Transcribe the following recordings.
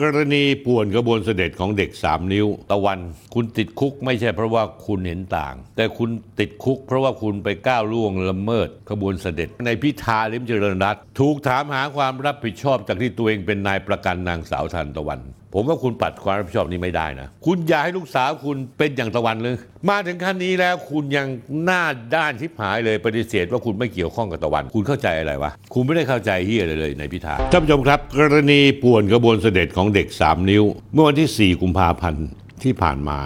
กรณีป่วนขบวนเสด็จของเด็ก3นิ้วตะวันคุณติดคุกไม่ใช่เพราะว่าคุณเห็นต่างแต่คุณติดคุกเพราะว่าคุณไปก้าวล่วงละเมิดขบวนเสด็จในพิธาลิ้มเจริญรัตน์ถูกถามหาความรับผิดชอบจากที่ตัวเองเป็นนายประกันนางสาวทันตะวันผมว่าคุณปัดความรับผิดชอบนี้ไม่ได้นะคุณอย่าให้ลูกสาวคุณเป็นอย่างตะวันเลยมาถึงขั้นนี้แล้วคุณยังหน้าด้านชิบหายเลยปฏิเสธว่าคุณไม่เกี่ยวข้องกับตะวันคุณเข้าใจอะไรวะคุณไม่ได้เข้าใจเหี้ยอะไรเลยในพิธาท่านผู้ชมครับกรณีป่วนขบวนเสด็จของเด็ก3นิ้วเมื่อวันที่4 กุมภาพันธ์ที่ผ่านมา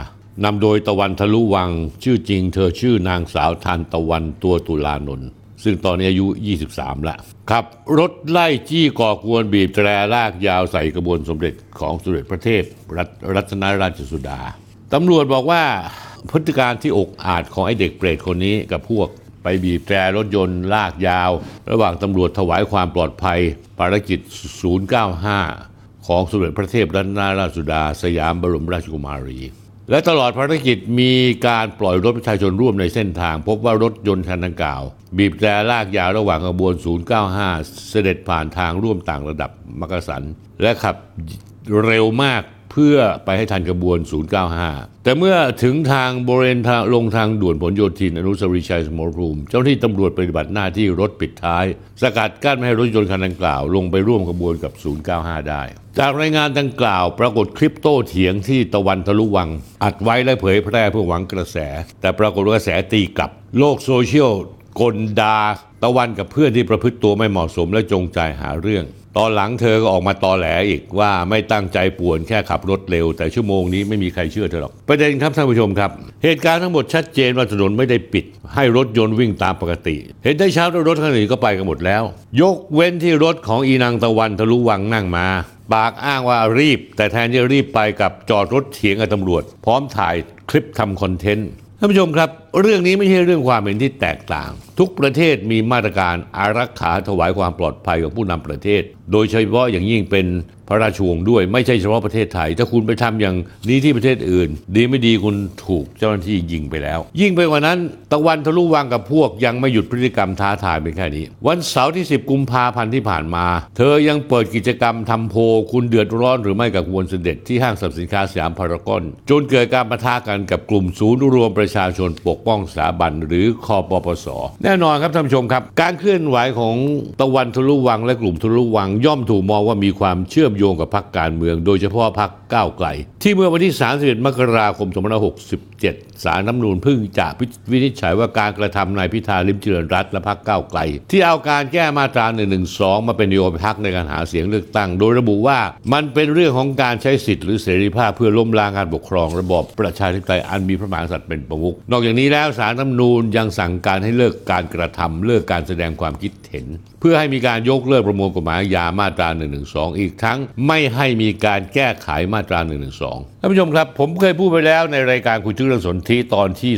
นำโดยตะวันทะลุวังชื่อจริงเธอชื่อนางสาวทันตะวันตัวตุลานนท์ซึ่งตอนนี้อายุ23ละครับรถไล่จี้ก่อกวนบีบแตรลากยาวใส่ขบวนสมเด็จของสมเด็จพระเทพรัตนราชสุดาตำรวจบอกว่าพฤติการที่อุกอาจของไอ้เด็กเปรตคนนี้กับพวกไปบีบแตรรถยนต์ลากยาวระหว่างตำรวจถวายความปลอดภัยภารกิจ095ของสมเด็จพระเทพรัตนราชสุดาสยามบรมราชกุมารีและตลอดภารกิจมีการปล่อยรถประชาชนร่วมในเส้นทางพบว่ารถยนต์คันดังกล่าวบีบแตรลากยาวระหว่างขบวน095เสด็จผ่านทางร่วมต่างระดับมักกะสันและขับเร็วมากเพื่อไปให้ทันขบวน095แต่เมื่อถึงทางบริเวณทางลงทางด่วนผลโยธินอนุสาวรีย์ชัยสมรภูมิเจ้าหน้าที่ตำรวจปฏิบัติหน้าที่รถปิดท้ายสกัดกั้นไม่ให้รถยนต์คันดังกล่าวลงไปร่วมขบวนกับ095ได้จากรายงานดังกล่าวปรากฏคลิปโต้เถียงที่ตะวันทะลุวังอัดไว้และเผยแพร่เพื่อหวังกระแสแต่ปรากฏว่ากระแสตีกลับโลกโซเชียลกลดาตะวันกับเพื่อนที่ประพฤติตัวไม่เหมาะสมและจงใจหาเรื่องตอนหลังเธอก็ออกมาตอแหลอีกว่าไม่ตั้งใจป่วนแค่ขับรถเร็วแต่ชั่วโมงนี้ไม่มีใครเชื่อเธอหรอกประเด็นครับท่านผู้ชมครับเหตุการณ์ทั้งหมดชัดเจนว่าถนนไม่ได้ปิดให้รถยนต์วิ่งตามปกติเห็นได้ชัดว่ารถคันอื่นก็ไปกันหมดแล้วยกเว้นที่รถของอีนางตะวันทะลุวังนั่งมาปากอ้างว่ารีบแต่แทนจะรีบไปกับจอดรถเถียงกับตำรวจพร้อมถ่ายคลิปทำคอนเทนต์ท่านผู้ชมครับเรื่องนี้ไม่ใช่เรื่องความเห็นที่แตกต่างทุกประเทศมีมาตรการอารักขาถวายความปลอดภัยกับผู้นำประเทศโดยเฉพาะอย่างยิ่งเป็นพระราชวงศ์ด้วยไม่ใช่เฉพาะประเทศไทยถ้าคุณไปทำอย่างนี้ที่ประเทศอื่นดีไม่ดีคุณถูกเจ้าหน้าที่ยิงไปแล้วยิ่งไปกว่านั้นตะวันทะลุวังกับพวกยังไม่หยุดพฤติกรรมท้าทายเป็นแค่นี้วันเสาร์ที่10 กุมภาพันธ์ที่ผ่านมาเธอยังเปิดกิจกรรมทำโพลคุณเดือดร้อนหรือไม่กับขบวนเสด็จที่ห้างสรรพสินค้าสยามพารากอนจนเกิดการปะทะกันกับกลุ่มศูนย์รวมประชาชนปกป้องสถาบันหรือคปปส.แน่นอนครับท่านผู้ชมครับการเคลื่อนไหวของตะวันทะลุวังและกลุ่มทะลุวังย่อมถูกมองว่ามีความเชื่อมโยงกับพรรคการเมืองโดยเฉพาะพรรคก้าวไกลที่เมื่อวันที่31 มกราคม 2567ศาลรัฐธรรมนูญเพิ่งจะวินิจฉัยว่าการกระทำนายพิธาลิ้มเจริญรัตน์และพรรคก้าวไกลที่เอาการแก้มาตรา 112 มาเป็นนโยบายพรรคในการหาเสียงเลือกตั้งโดยระบุว่ามันเป็นเรื่องของการใช้สิทธิหรือเสรีภาพเพื่อล้มล้างการปกครองระบอบประชาธิปไตยอันมีพระมหากษัตริย์เป็นประมุขนอกจากนี้แล้วศาลรัฐธรรมนูญยังสั่งการให้เลิกการกระทำเลิกการแสดงความคิดเห็นเพื่อให้มีการยกเลิกประมวลกฎหมายยามาตรา 112 อีกทั้งไม่ให้มีการแก้ไขมาตรา 112 ท่านผู้ชมครับผมเคยพูดไปแล้วในรายการคุยเรื่องสนธิตอนที่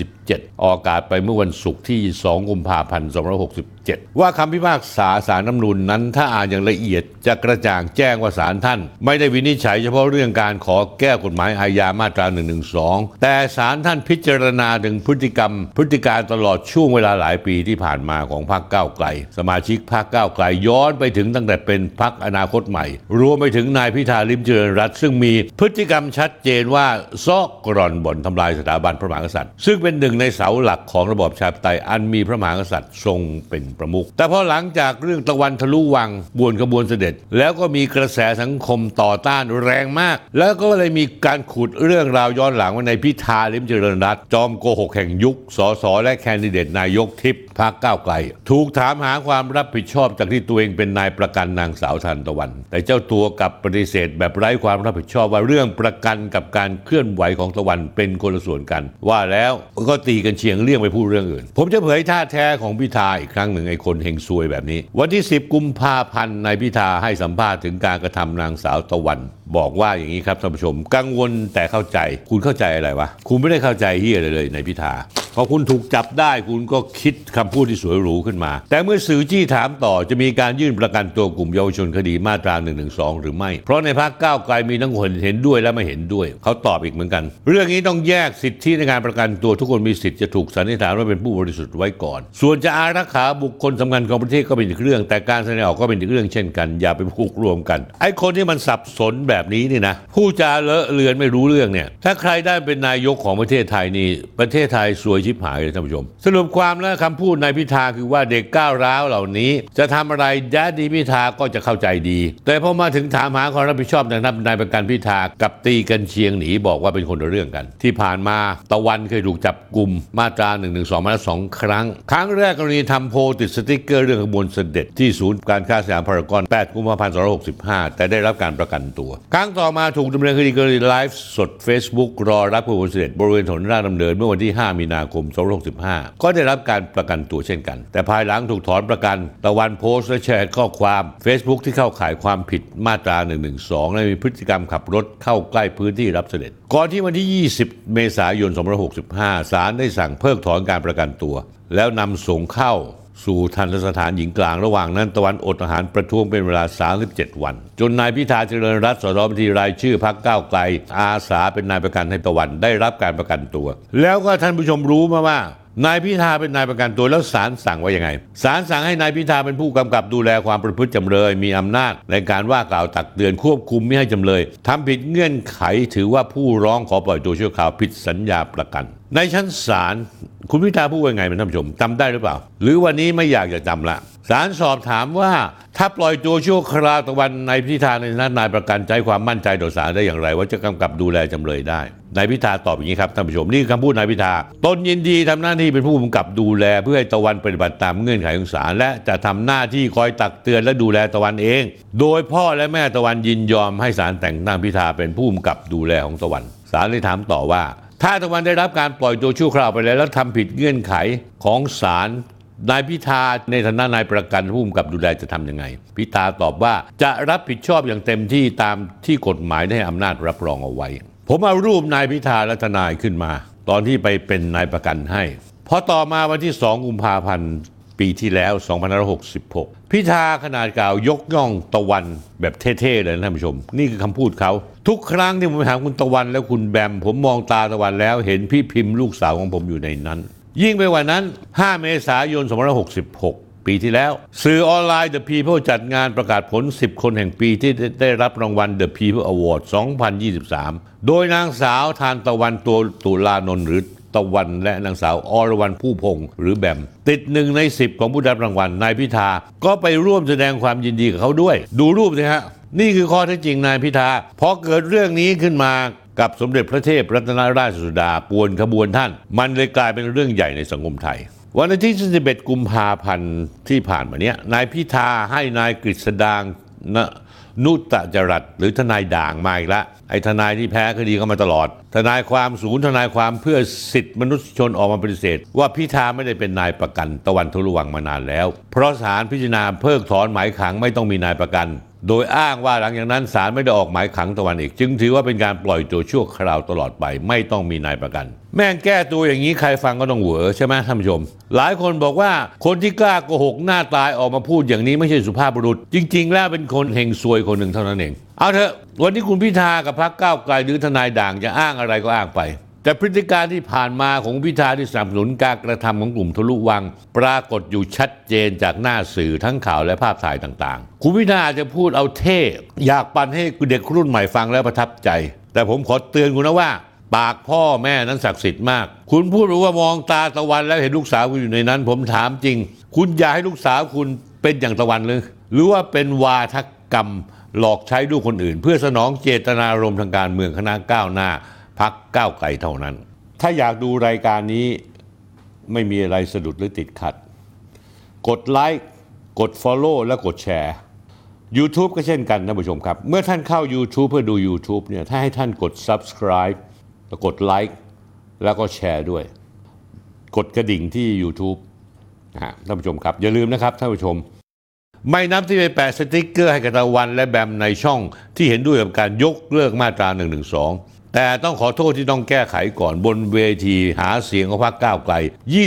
227ออกอากาศไปเมื่อวันศุกร์ที่2 กุมภาพันธ์ 2567ว่าคำพิพากษาศาลรัฐธรรมนูญนั้นถ้าอ่านอย่างละเอียดจะกระจ่างแจ้งว่าศาลท่านไม่ได้วินิจฉัยเฉพาะเรื่องการขอแก้กฎหมายอาญามาตรา 112 แต่ศาลท่านพิจารณาถึงพฤติกรรมพฤติการตลอดช่วงเวลาหลายปีที่ผ่านมาของพรรคก้าวไกลสมาชิกพรรคก้าวไกลย้อนไปถึงตั้งแต่เป็นพรรคอนาคตใหม่รวมไปถึงนายพิธาลิ้มเจริญรัตน์ซึ่งมีพฤติกรรมชัดเจนว่าซ้อกร่อนบ่อนทำลายสถาบันพระมหากษัตริย์ซึ่งเป็นหนึ่งในเสาหลักของระบอบประชาธิปไตยอันมีพระมหากษัตริย์ทรงเป็นประมุขแต่พอหลังจากเรื่องตะวันทะลุวังบ่วนขบวนเสด็จแล้วก็มีกระแสสังคมต่อต้านแรงมากแล้วก็เลยมีการขุดเรื่องราวย้อนหลังว่าในพิธาลิ้มเจริญรัตน์จอมโกหกแห่งยุคสสและแคนดิเดตนายกทิพย์พรรคก้าวไกลถูกถามหาความรับผิดชอบจากที่ตัวเองเป็นนายประกันนางสาวทันตะวันแต่เจ้าตัวกลับปฏิเสธแบบไร้ความรับผิดชอบว่าเรื่องประกันกับการเคลื่อนไหวของตะวันเป็นคนละส่วนกันว่าแล้วก็ตีกันเฉียงเลี่ยงไปพูดเรื่องอื่นผมจะเผยท่าแท้ของพิธาอีกครั้งหนึ่งไอ้คนเฮงซวยแบบนี้วันที่10 กุมภาพันธ์นายพิธาให้สัมภาษณ์ถึงการกระทำนางสาวตะวันบอกว่าอย่างนี้ครับท่านผู้ชมกังวลแต่เข้าใจคุณเข้าใจอะไรวะคุณไม่ได้เข้าใจเหี้ยอะไรเลยนายพิธาพอคุณถูกจับได้คุณก็คิดคำพูดที่สวยหรูขึ้นมาแต่เมื่อสื่อจี้ถามต่อจะมีการยื่นประกันตัวกลุ่มเยาวชนคดีมาตรา 112 หรือไม่เพราะในพรรคก้าวไกลมีทั้งคนเห็นด้วยและไม่เห็นด้วยเขาตอบอีกเหมือนกันเรื่องนี้ต้องแยกสิทธิในการประกันตัวทุกคนมี สิทธิ์จะถูกสันนิษฐานว่าเป็นผู้บริสุทธิ์ไว้ก่อนส่วนจะอารักขาบุคคลสำคัญของประเทศก็เป็นอีกเรื่องแต่การแสดงออกก็เป็นอีกเรื่องเช่นกันอย่าไปผูกรวมกันไอ้คนที่มันสับสนแบบนี้นี่นะผู้จาเลอะเลือนไม่รู้เรื่องเนี่ยถ้าใครได้เป็นนายกของประเทศไทยนี่ประเทศไทยซวยชิบหายเลยท่านผู้ชมสรุปความและคำพูดนายพิธาคือว่าเด็กก้าวร้าวเหล่านี้จะทำอะไรแดดดี้พิธาก็จะเข้าใจดีแต่พอมาถึงถามหาความรับผิดชอบจากนายประกันพิธากับตีกันเชียงหนีบอกว่าเป็นคนละเรื่องกันที่ผ่านมาตะวันเคยถูกจับกุมมาตรา 112 มาแล้ว2 ครั้งแรกกรณีทำโพลติดสติ๊กเกอร์เรื่องขบวนเสด็จที่ศูนย์การค้าสยามพารากอน 8 กุมภาพันธ์ 2565แต่ได้รับการประกันตัวครั้งต่อมาถูกดำเนินคดีกรณีไลฟ์สด Facebook รอรับขบวนเสด็จบริเวณถนนราชดำเนินเมื่อวันที่ 5 มีนาคม 2565ก็ได้รับการประกันตัวเช่นกันแต่ภายหลังถูกถอนประกันตะวันโพสต์และแชร์ข้อความ Facebook ที่เข้าข่ายความผิดมาตรา 112 และมีพฤติกรรมขับรถเข้าใกล้พื้นที่รับเสด็จก่อนที่วันที่ 20 เมษายน 2565 ศาลได้สั่งเพิกถอนการประกันตัวแล้วนำส่งเข้าสู่ทันตสถานหญิงกลางระหว่างนั้นตะวันอดอาหารประท้วงเป็นเวลา37วันจนนายพิธาเจริญรัตน์สสบัญชีรายชื่อพรรคก้าวไกลอาสาเป็นนายประกันให้ตะวันได้รับการประกันตัวแล้วก็ท่านผู้ชมรู้มาว่านายพิธาเป็นนายประกันตัวแล้วศาลสั่งว่ายังไงศาลสั่งให้นายพิธาเป็นผู้กำกับดูแลความประพฤติจำเลยมีอำนาจในการว่ากล่าวตักเตือนควบคุมไม่ให้จำเลยทำผิดเงื่อนไขถือว่าผู้ร้องขอปล่อยตัวชั่วคราวผิดสัญญาประกันในชั้นศาลคุณพิธาพูดว่าไงท่านผู้ชมจำได้หรือเปล่าหรือวันนี้ไม่อยากจะจำละศาลสอบถามว่าถ้าปล่อยตัวชั่วคราวตะวันนายพิธาในฐานะนายประกันใจความมั่นใจต่อศาลได้อย่างไรว่าจะกำกับดูแลจำเลยได้นายพิธาตอบอย่างนี้ครับท่านผู้ชมนี่คือคำพูดนายพิธาตนยินดีทำหน้าที่เป็นผู้กำกับดูแลเพื่อให้ตะวันปฏิบัติตามเงื่อนไขของศาลและจะทำหน้าที่คอยตักเตือนและดูแลตะวันเองโดยพ่อและแม่ตะวันยินยอมให้ศาลแต่งตั้งพิธาเป็นผู้กำกับดูแลของตะวันศาลได้ถามต่อว่าถ้าตะวันได้รับการปล่อยตัวชั่วคราวไปแล้วทำผิดเงื่อนไขของศาลนายพิธาในฐานะนายประกันผู้กำกับดูแลจะทำยังไงพิธาตอบว่าจะรับผิดชอบอย่างเต็มที่ตามที่กฎหมายได้อำนาจรับรองเอาไว้ผมเอารูปนายพิธาและทนายขึ้นมาตอนที่ไปเป็นนายประกันให้พอต่อมาวันที่ 2 กุมภาพันธ์ปีที่แล้ว 2566 พิธาขนาดกล่าวยกย่องตะวันแบบเท่ๆเลยนะท่านผู้ชมนี่คือคำพูดเขาทุกครั้งที่ผมถามคุณตะวันแล้วคุณแบมผมมองตาตะวันแล้วเห็นพี่พิมพ์ลูกสาวของผมอยู่ในนั้นยิ่งไปกว่านั้น 5 เมษายน 2566 ปีที่แล้วสื่อออนไลน์ The People จัดงานประกาศผล 10 คนแห่งปีที่ได้รับรางวัล The People Award 2023 โดยนางสาวธารตะวันตัวตุลานนท์หรือตะวันและนางสาวอรวรรณผู้พงษ์หรือแบมติด1ใน10ของผู้ได้รับรางวัลนายพิธาก็ไปร่วมแสดงความยินดีกับเขาด้วยดูรูปสิฮะนี่คือข้อเท็จจริงนายพิธาพอเกิดเรื่องนี้ขึ้นมากับสมเด็จพระเทพรัตนราชสุดาป่วนขบวนท่านมันเลยกลายเป็นเรื่องใหญ่ในสังคมไทยวันที่11กุมภาพันธ์ที่ผ่านมาเนี้ยนายพิธาให้นายกฤษดางนุตจรัตน์หรือทนายด่างมาอีกละไอ้ทนายที่แพ้คดีเข้ามาตลอดทนายความศูนย์ทนายความเพื่อสิทธิมนุษยชนออกมาปฏิเสธว่าพิธาไม่ได้เป็นนายประกันตะวันทุรวังมานานแล้วเพราะศาลพิจารณาเพิกถอนหมายขังไม่ต้องมีนายประกันโดยอ้างว่าหลังจากนั้นศาลไม่ได้ออกหมายขังตะวันอีกจึงถือว่าเป็นการปล่อยตัวชั่วคราวตลอดไปไม่ต้องมีนายประกันแม่งแก้ตัวอย่างนี้ใครฟังก็ต้องเหวอใช่ไหมท่านผู้ชมหลายคนบอกว่าคนที่กล้าโกหกหน้าตายออกมาพูดอย่างนี้ไม่ใช่สุภาพบุรุษจริงๆแล้วเป็นคนเฮงซวยคนหนึ่งเท่านั้นเองเอาเถอะวันนี้คุณพิธากับพรรคก้าวไกลหรือทนายด่างจะอ้างอะไรก็อ้างไปแต่พฤติการที่ผ่านมาของพิธาที่สนับสนุนการกระทำของกลุ่มทะลุวังปรากฏอยู่ชัดเจนจากหน้าสื่อทั้งข่าวและภาพถ่ายต่างๆคุณพิธาจะพูดเอาเท่อยากปั่นให้เด็กรุ่นใหม่ฟังแล้วประทับใจแต่ผมขอเตือนคุณนะว่าปากพ่อแม่นั้นศักดิ์สิทธิ์มากคุณพูดว่ามองตาตะวันแล้วเห็นลูกสาวคุณอยู่ในนั้นผมถามจริงคุณอยากให้ลูกสาวคุณเป็นอย่างตะวันหรือว่าเป็นวาทกรรมหลอกใช้ลูกคนอื่นเพื่อสนองเจตนารมณ์ทางการเมืองคณะก้าวหน้าพรรคก้าวไกลเท่านั้นถ้าอยากดูรายการนี้ไม่มีอะไรสะดุดหรือติดขัดกดไลค์กด Follow และกดแชร์ YouTube ก็เช่นกันท่านผู้ชมครับเมื่อท่านเข้า YouTube เพื่อดู YouTube เนี่ยถ้าให้ท่านกด Subscribe แล้วกดไลค์แล้วก็แชร์ด้วยกดกระดิ่งที่ YouTube ท่านผู้ชมครับอย่าลืมนะครับท่านผู้ชมไม่นับที่ไปแปะสติ๊กเกอร์ให้กับตะวันและแบมในช่องที่เห็นด้วยกับการยกเลิกมาตรา 112แต่ต้องขอโทษที่ต้องแก้ไขก่อนบนเวทีหาเสียงของพรรคก้าวไกล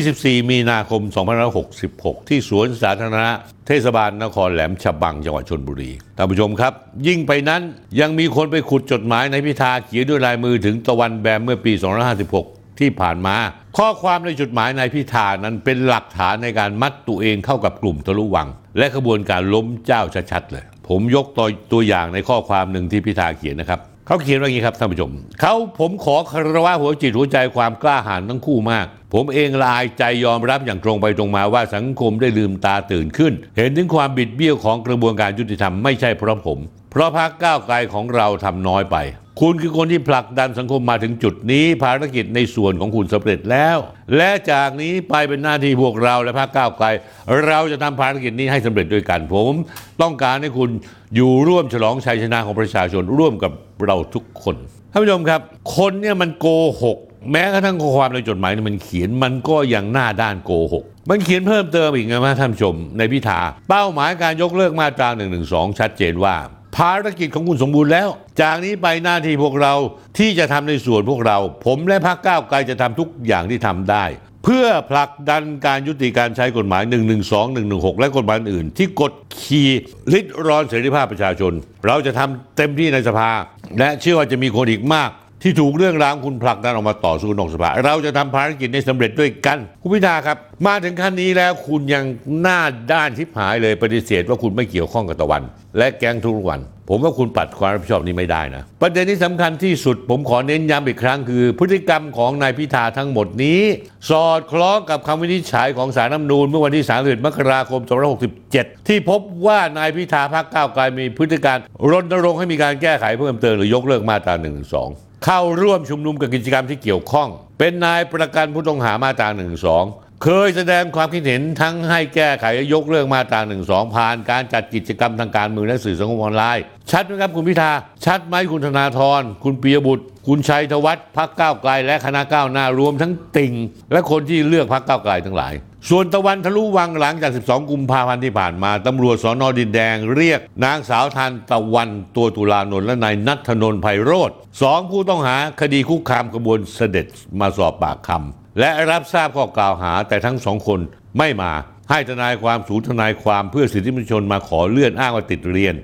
24 มีนาคม 2566 ที่สวนสาธารณะเทศบาลนครแหลมฉบังจังหวัดชลบุรีท่านผู้ชมครับยิ่งไปนั้นยังมีคนไปขุดจดหมายนายพิธาเขียนด้วยลายมือถึงตะวันแบมเมื่อปี 2556 ที่ผ่านมาข้อความในจดหมายนายพิธานั้นเป็นหลักฐานในการมัดตัวเองเข้ากับกลุ่มทะลุวังและขบวนการล้มเจ้าชัดๆเลยผมยกตัวอย่างในข้อความหนึ่งที่พิธาเขียนนะครับเขาเขียนว่าอย่างนี้ครับท่านผู้ชมผมขอคารวะหัวจิตหัวใจความกล้าหาญทั้งคู่มากผมเองละอายใจยอมรับอย่างตรงไปตรงมาว่าสังคมได้ลืมตาตื่นขึ้นเห็นถึงความบิดเบี้ยวของกระบวนการยุติธรรมไม่ใช่เพราะผมเพราะพรรคก้าวไกลของเราทำน้อยไปคุณคือคนที่ผลักดันสังคมมาถึงจุดนี้ภารกิจในส่วนของคุณสำเร็จแล้วและจากนี้ไปเป็นหน้าที่พวกเราและพรรคก้าวไกลเราจะทำภารกิจนี้ให้สำเร็จด้วยกันผมต้องการให้คุณอยู่ร่วมฉลองชัยชนะของประชาชนร่วมกับเราทุกคนท่านผู้ชมครับคนเนี่ยมันโกหกแม้กระทั่งข้อความในจดหมายมันเขียนมันก็ยังหน้าด้านโกหกมันเขียนเพิ่มเติมอีกนะท่านผู้ชมในพิธาเป้าหมายการยกเลิกมาตรา 112 ชัดเจนว่าภารกิจของคุณสมบูรณ์แล้วจากนี้ไปหน้าที่พวกเราที่จะทำในส่วนพวกเราผมและพรรคก้าวไกลจะทำทุกอย่างที่ทำได้เพื่อผลักดันการยุติการใช้กฎหมาย 112 116 และกฎหมายอื่นที่กดขี่ริดรอนเสรีภาพประชาชนเราจะทำเต็มที่ในสภาและเชื่อว่าจะมีคนอีกมากที่ถูกเรื่องราวคุณผลักดันออกมาต่อสู้นอกสภาเราจะทำภารกิจให้สำเร็จด้วยกันคุณพิธาครับมาถึงขั้นนี้แล้วคุณยังหน้าด้านชิบหายเลยปฏิเสธว่าคุณไม่เกี่ยวข้องกับตะวันและแก๊งทุกวันผมว่าคุณปัดความรับผิดชอบนี้ไม่ได้นะประเด็นที่สำคัญที่สุดผมขอเน้นย้ำอีกครั้งคือพฤติกรรมของนายพิธาทั้งหมดนี้สอดคล้องกับคำวินิจฉัยของศาลรัฐธรรมนูญเมื่อวันที่ 31 มกราคม 2567ที่พบว่านายพิธาพรรคก้าวไกลมีพฤติการรณรงค์ให้มีการแก้ไขเพิ่มเติมหรือยกเลิกมาตรา 112เข้าร่วมชุมนุมกับกิจกรรมที่เกี่ยวข้องเป็นนายประกันผู้ต้องหามาตรา 112 เคยแสดงความคิดเห็นทั้งให้แก้ไขยกเลิกมาตรา 112 ผ่านการจัดกิจกรรมทางการเมืองและสื่อสังคมออนไลน์ชัดไหมครับคุณพิธาชัดไหมคุณธนาธรคุณปิยบุตรคุณชัยธวัฒน์พรรคก้าวไกลและคณะก้าวหน้ารวมทั้งติ่งและคนที่เลือกพรรคก้าวไกลทั้งหลายส่วนตะวันทะลุวังหลังจาก 12 กุมภาพันธ์ที่ผ่านมาตำรวจสน.ดินแดงเรียกนางสาวทันตะวันตัวตุลานนท์และนายณัฐนนท์ไพโรจน์2ผู้ต้องหาคดีคุกคามขบวนเสด็จมาสอบปากคำและรับทราบข้อกล่าวหาแต่ทั้ง2คนไม่มาให้ทนายความศูนย์ทนายความเพื่อสิทธิมนุษยชนมาขอเลื่อนอ้างว่าติดเรียน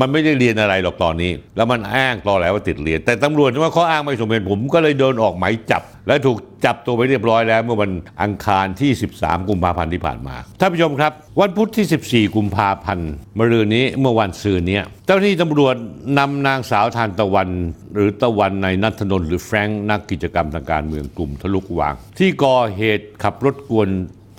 มันไม่ได้เรียนอะไรหรอกตอนนี้แล้วมันอ้างตอแหลว่าติดเรียนแต่ตำรวจว่าข้ออ้างไม่สมเหตุผมก็เลยโดนออกหมายจับและถูกจับตัวไปเรียบร้อยแล้วเมื่อวันอังคารที่ 13 กุมภาพันธ์ที่ผ่านมาท่านผู้ชมครับวันพุธที่ 14 กุมภาพันธ์เมื่อวันซืนนี้เจ้าหน้าที่ตำรวจนำนางสาวทานตะวันหรือตะวันในณัฐนนท์หรือแฟรงค์นักกิจกรรมทางการเมืองกลุ่มทะลุวังที่ก่อเหตุขับรถกวน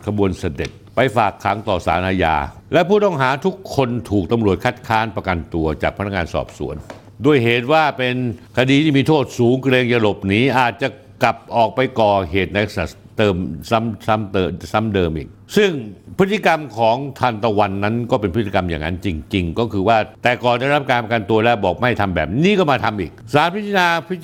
ขบวนเสด็จไปฝากขังต่อศาลอาญาและผู้ต้องหาทุกคนถูกตำรวจคัดค้านประกันตัวจากพนักงานสอบสวนด้วยเหตุว่าเป็นคดีที่มีโทษสูงเกรงจะหลบหนีอาจจะกลับออกไปก่อเหตุในลักษณะซ้ำเดิมอีกซึ่งพฤติกรรมของทันตะวันนั้นก็เป็นพฤติกรรมอย่างนั้นจริงๆก็คือว่าแต่ก่อนได้รับการประกันตัวแล้วบอกไม่ทำแบบนี้ก็มาทำอีกศาลพิจา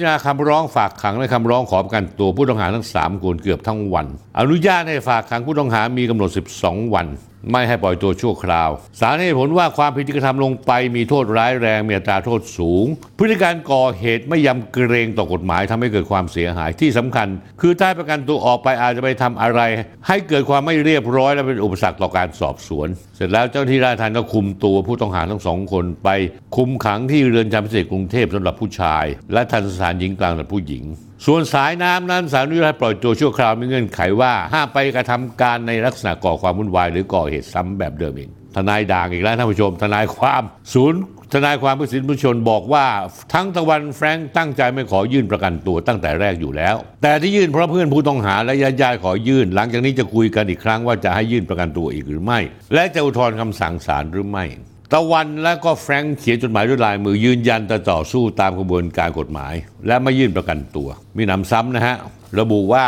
รณาคำร้องฝากขังและคำร้องขอประกันตัวผู้ต้องหาทั้ง3คนเกือบทั้งวันอนุญาตให้ฝากขังผู้ต้องหามีกำหนด12วันไม่ให้ปล่อยตัวชั่วคราวศาลให้ผลว่าความผิดที่กระทำลงไปมีโทษร้ายแรงมีอัตราโทษสูงพฤติการก่อเหตุไม่ยำเกรงต่อกฎหมายทำให้เกิดความเสียหายที่สำคัญคือถ้าประกันตัวออกไปอาจจะไปทำอะไรให้เกิดความไม่เรียบร้อยและเป็นอุปสรรคต่อการสอบสวนเสร็จแล้วเจ้าหน้าที่ราชทัณฑ์ก็คุมตัวผู้ต้องหาทั้ง2คนไปคุมขังที่เรือนจำพิเศษกรุงเทพสำหรับผู้ชายและทัณฑสถานหญิงกลางสำหรับผู้หญิงส่วนสายน้ำนั้นศาลอนุญาตปล่อยตัวชั่วคราวมีเงื่อนไขว่าห้ามไปกระทำการในลักษณะก่อความวุ่นวายหรือก่อเหตุซ้ำแบบเดิมอีกทนายด่างอีกแล้วท่านผู้ชมทนายความศูนย์ทนายความเพื่อสิทธิมนุษยชนบอกว่าทั้งตะวันแฟรงค์ตั้งใจไม่ขอยื่นประกันตัวตั้งแต่แรกอยู่แล้วแต่ที่ยื่นเพราะเพื่อนผู้ต้องหาและญาติขอยื่นหลังจากนี้จะคุยกันอีกครั้งว่าจะให้ยื่นประกันตัวอีกหรือไม่และจะอุทธรณ์คำสั่งศาลหรือไม่ตะวันและก็แฟรงค์เขียนจดหมายด้วยลายมือยืนยันจะต่อสู้ตามกระบวนการกฎหมายและไม่ยื่นประกันตัวมีหนำซ้ำนะฮะระบุว่า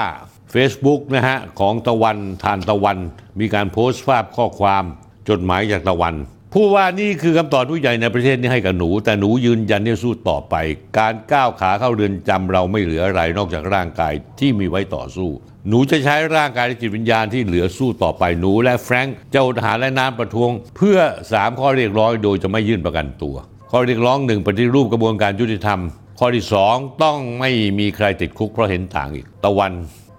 Facebook นะฮะของตะวันทานตะวันมีการโพสต์ภาพข้อความจดหมายจากตะวันผู้ว่านี่คือคำตอบผู้ใหญ่ในประเทศนี้ให้กับหนูแต่หนูยืนยันที่จะสู้ต่อไปการก้าวขาเข้าเรือนจำเราไม่เหลืออะไรนอกจากร่างกายที่มีไว้ต่อสู้หนูจะใช้ร่างกายและจิตวิญญาณที่เหลือสู้ต่อไปหนูและแฟรงค์จะอดอาหารและน้ำประท้วงเพื่อ3ข้อเรียกร้องโดยจะไม่ยื่นประกันตัวข้อเรียกร้อง1ปฏิรูปกระบวนการยุติธรรมข้อที่2ต้องไม่มีใครติดคุกเพราะเห็นต่างอีกตะวัน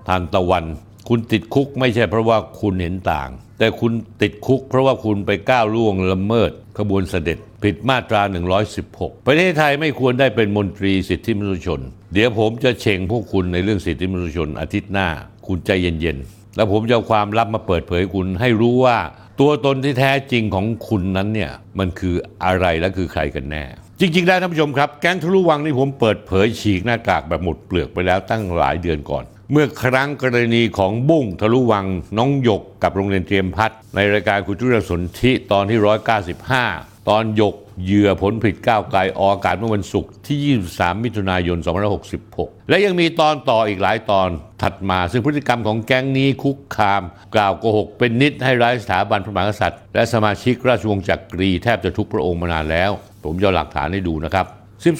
ทานตะวันคุณติดคุกไม่ใช่เพราะว่าคุณเห็นต่างแต่คุณติดคุกเพราะว่าคุณไปก้าวล่วงละเมิดขบวนเสด็จผิดมาตรา 116ประเทศไทยไม่ควรได้เป็นมนตรีสิทธิมนุษยชน เดี๋ยวผมจะเฉ่งพวกคุณในเรื่องสิทธิมนุษยชนอาทิตย์หน้าคุณใจเย็นๆแล้วผมจะเอาความลับมาเปิดเผยคุณให้รู้ว่าตัวตนที่แท้จริงของคุณนั้นเนี่ยมันคืออะไรและคือใครกันแน่จริงๆได้ท่านผู้ชมครับแก๊งทะลุวังนี่ผมเปิดเผยฉีกหน้ากากแบบหมดเปลือกไปแล้วตั้งหลายเดือนก่อนเมื่อครั้งกรณีของบุ้งทะลุวังน้องหยกกับโรงเรียนเตรียมพัฒน์ในรายการคุณจุลสนธิตอนที่195ตอนหยกเหยื่อผลผิดก้าวไกลออกอากาศเมื่อวันศุกร์ที่23มิถุนายน2566และยังมีตอนต่ออีกหลายตอนถัดมาซึ่งพฤติกรรมของแก๊งนี้คุกคามกล่าวโกหกเป็นนิดให้ร้ายสถาบันพระมหากษัตริย์และสมาชิกราชวงศ์จักรีแทบจะทุกพระองค์มานานแล้วผมจะเอาหลักฐานให้ดูนะครับ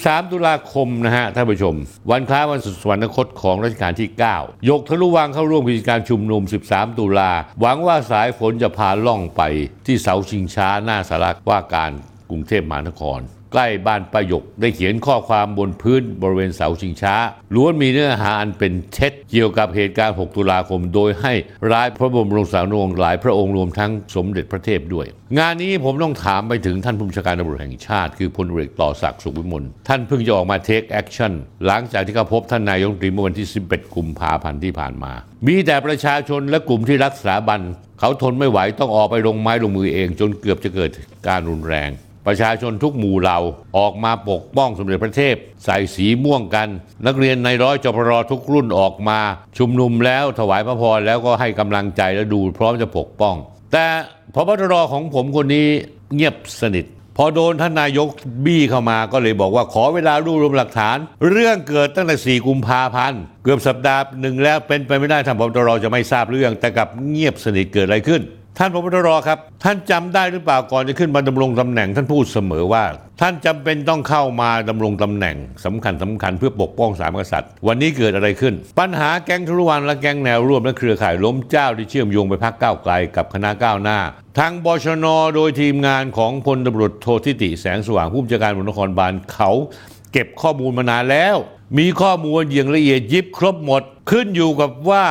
13ตุลาคมนะฮะท่านผู้ชมวันคล้ายวันสวรรคตของรัชกาลที่9ยกทะลุวังเข้าร่วมกิจการชุมนุม13ตุลาหวังว่าสายฝนจะพาล่องไปที่เสาชิงช้าหน้าศาลาว่าการกรุงเทพมหานครใกล้บ้านประยกได้เขียนข้อความบนพื้นบริเวณเสาชิงช้าล้วนมีเนื้อหาอันเป็นเท็จเกี่ยวกับเหตุการณ์6ตุลาคมโดยให้ร้ายพระบรมโรงสารวงศ์หลายพระองค์รวมทั้งสมเด็จพระเทพด้วยงานนี้ผมต้องถามไปถึงท่านผู้บัญชาการตำรวจแห่งชาติคือพลเอกต่อศักดิ์สุขวิมลท่านเพิ่งจะออกมาเทคแอคชั่นหลังจากที่เขาพบท่านนายกรัฐมนตรีเมื่อวันที่11กุมภาพันธ์ที่ผ่านมามีแต่ประชาชนและกลุ่มที่รักสถาบันเขาทนไม่ไหวต้องออกไปลงไม้ลงมือเองจนเกือบจะเกิดการรุนแรงประชาชนทุกหมู่เหล่าออกมาปกป้องสมเด็จพระเทพใส่สีม่วงกันนักเรียนในร้อยจปรทุกรุ่นออกมาชุมนุมแล้วถวายพระพรแล้วก็ให้กำลังใจและดูพร้อมจะปกป้องแต่พบตรของผมคนนี้เงียบสนิทพอโดนท่านนายกบี้เข้ามาก็เลยบอกว่าขอเวลารวบรวมหลักฐานเรื่องเกิดตั้งแต่4กุมภาพันธ์เกือบสัปดาห์หนึ่งแล้วเป็นไปไม่ได้ท่านพบตรจะไม่ทราบเรื่องแต่กับเงียบสนิทเกิดอะไรขึ้นท่านผบ.ตร.ครับท่านจำได้หรือเปล่าก่อนจะขึ้นมาดำรงตำแหน่งท่านพูดเสมอว่าท่านจำเป็นต้องเข้ามาดำรงตำแหน่งสำคัญเพื่อปกป้องสามกษัตริย์วันนี้เกิดอะไรขึ้นปัญหาแก๊งทะลุวังและแก๊งแนวร่วมและเครือข่ายล้มเจ้าที่เชื่อมโยงไปพรรคก้าวไกลกับคณะก้าวหน้าทางบชน.โดยทีมงานของพลตำรวจโทธิติแสงสว่างผู้บัญชาการตำรวจนครบาลเขาเก็บข้อมูลมานานแล้วมีข้อมูลอย่างละเอียดยิบครบหมดขึ้นอยู่กับว่า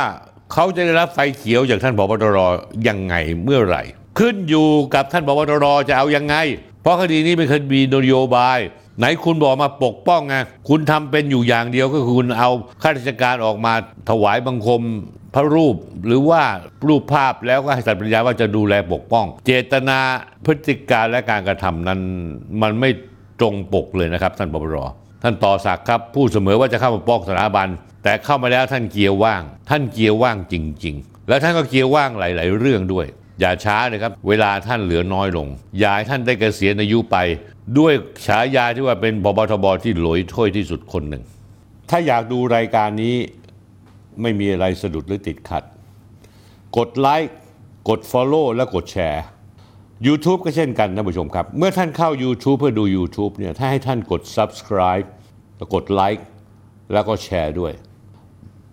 เขาจะได้รับไฟเขียวจากท่านผบ.ตร.ยังไงเมื่อไหร่ขึ้นอยู่กับท่านผบ.ตร.จะเอายังไงเพราะคดีนี้เป็นคดีนโยบายไหนคุณบอกมาปกป้องไงคุณทำเป็นอยู่อย่างเดียวก็คือคุณเอาข้าราชการออกมาถวายบังคมพระรูปหรือว่ารูปภาพแล้วก็ให้สัตย์ปฏิญาณว่าจะดูแลปกป้องเจตนาพฤติการและการกระทำนั้นมันไม่ตรงปกเลยนะครับท่านผบ.ตร.ท่านต่อศักดิ์ครับพูดเสมอว่าจะเข้ามาปกป้องสถาบันแต่เข้ามาแล้วท่านเกียร์ว่างจริงๆและท่านก็เกียร์ว่างหลายๆเรื่องด้วยอย่าช้าเลยครับเวลาท่านเหลือน้อยลงอย่าให้ท่านได้เกษียณอายุไปด้วยฉายาที่ว่าเป็นผบ.ทบ.ที่หลอยถ้วยที่สุดคนหนึ่งถ้าอยากดูรายการนี้ไม่มีอะไรสะดุดหรือติดขัดกดไลค์กด Follow และกดแชร์ YouTube ก็เช่นกันท่านผู้ชมครับเมื่อท่านเข้า YouTube เพื่อดู YouTube เนี่ยถ้าให้ท่านกด Subscribe แล้วกดไลค์แล้วก็แชร์ด้วย